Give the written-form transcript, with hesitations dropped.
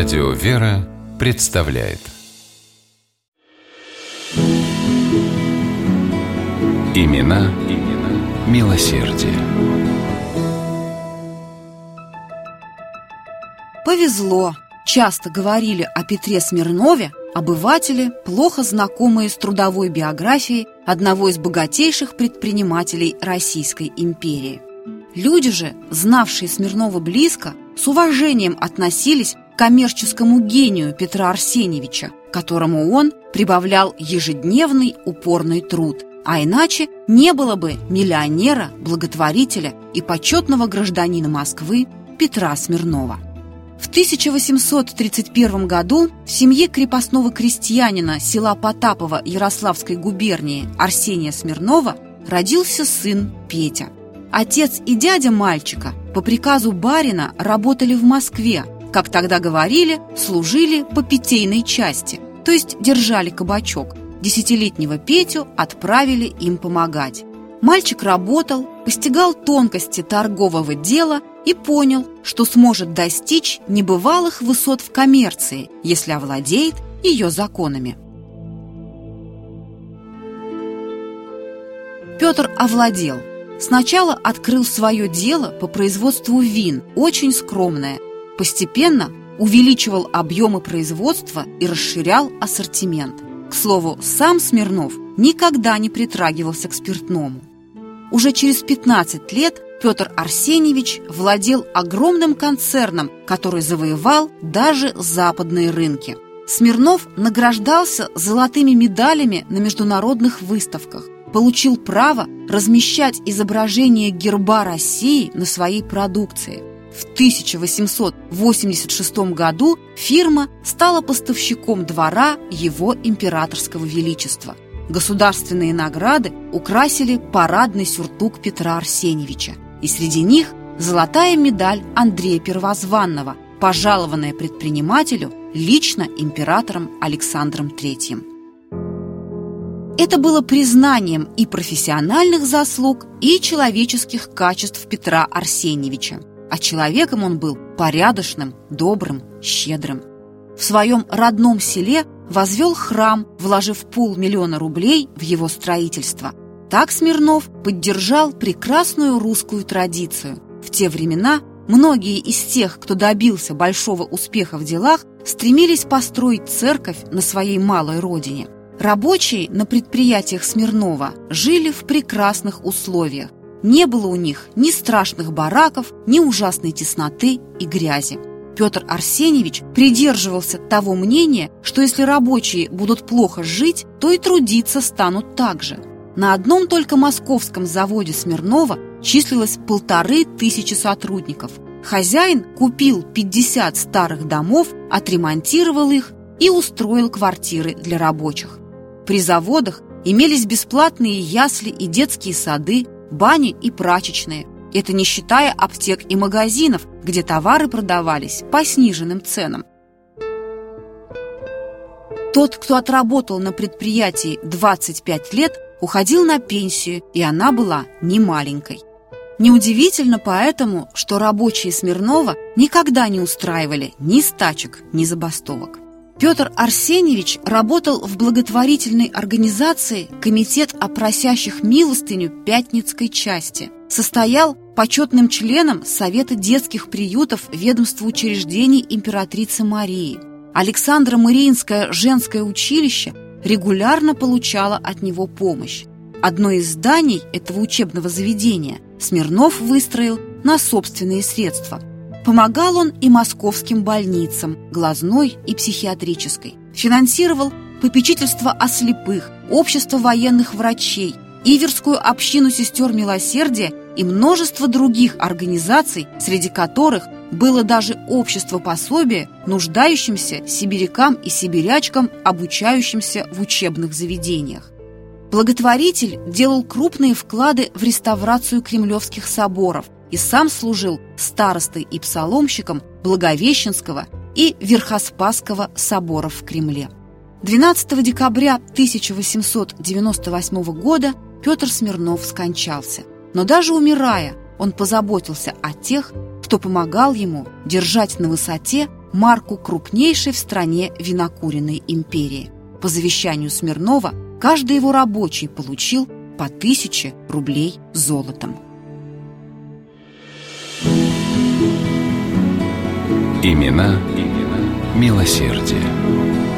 Радио «Вера» представляет. Имена милосердия. Повезло. Часто говорили о Петре Смирнове обыватели, плохо знакомые с трудовой биографией одного из богатейших предпринимателей Российской империи. Люди же, знавшие Смирнова близко, с уважением относились к коммерческому гению Петра Арсеньевича, которому он прибавлял ежедневный упорный труд, а иначе не было бы миллионера, благотворителя и почетного гражданина Москвы Петра Смирнова. В 1831 году в семье крепостного крестьянина села Потапова Ярославской губернии Арсения Смирнова родился сын Петя. Отец и дядя мальчика по приказу барина работали в Москве, как тогда говорили, служили по питейной части, то есть держали кабачок. Десятилетнего Петю отправили им помогать. Мальчик работал, постигал тонкости торгового дела и понял, что сможет достичь небывалых высот в коммерции, если овладеет ее законами. Петр овладел. Сначала открыл свое дело по производству вин, очень скромное. Постепенно увеличивал объемы производства и расширял ассортимент. К слову, сам Смирнов никогда не притрагивался к спиртному. Уже через 15 лет Петр Арсеньевич владел огромным концерном, который завоевал даже западные рынки. Смирнов награждался золотыми медалями на международных выставках, получил право размещать изображение герба России на своей продукции. В 1886 году фирма стала поставщиком двора его императорского величества. Государственные награды украсили парадный сюртук Петра Арсеньевича, и среди них золотая медаль Андрея Первозванного, пожалованная предпринимателю лично императором Александром Третьим. Это было признанием и профессиональных заслуг, и человеческих качеств Петра Арсеньевича. А человеком он был порядочным, добрым, щедрым. В своем родном селе возвел храм, вложив 500 000 рублей в его строительство. Так Смирнов поддержал прекрасную русскую традицию. В те времена многие из тех, кто добился большого успеха в делах, стремились построить церковь на своей малой родине. Рабочие на предприятиях Смирнова жили в прекрасных условиях. Не было у них ни страшных бараков, ни ужасной тесноты и грязи. Петр Арсеньевич придерживался того мнения, что если рабочие будут плохо жить, то и трудиться станут так же. На одном только московском заводе Смирнова числилось 1500 сотрудников. Хозяин купил 50 старых домов, отремонтировал их и устроил квартиры для рабочих. При заводах имелись бесплатные ясли и детские сады, бани и прачечные. Это не считая аптек и магазинов, где товары продавались по сниженным ценам. Тот, кто отработал на предприятии 25 лет, уходил на пенсию, и она была немаленькой. Неудивительно поэтому, что рабочие Смирнова никогда не устраивали ни стачек, ни забастовок. Петр Арсеньевич работал в благотворительной организации «Комитет о просящих милостыню Пятницкой части». Состоял почетным членом Совета детских приютов ведомства учреждений императрицы Марии. Александро-Мариинское женское училище регулярно получало от него помощь. Одно из зданий этого учебного заведения Смирнов выстроил на собственные средства. Помогал он и московским больницам, глазной и психиатрической. Финансировал попечительство о слепых, общество военных врачей, Иверскую общину сестер милосердия и множество других организаций, среди которых было даже общество пособия нуждающимся сибирякам и сибирячкам, обучающимся в учебных заведениях. Благотворитель делал крупные вклады в реставрацию кремлевских соборов, и сам служил старостой и псаломщиком Благовещенского и Верхоспасского соборов в Кремле. 12 декабря 1898 года Петр Смирнов скончался. Но даже умирая, он позаботился о тех, кто помогал ему держать на высоте марку крупнейшей в стране винокуренной империи. По завещанию Смирнова каждый его рабочий получил по 1000 рублей золотом. Имена милосердия.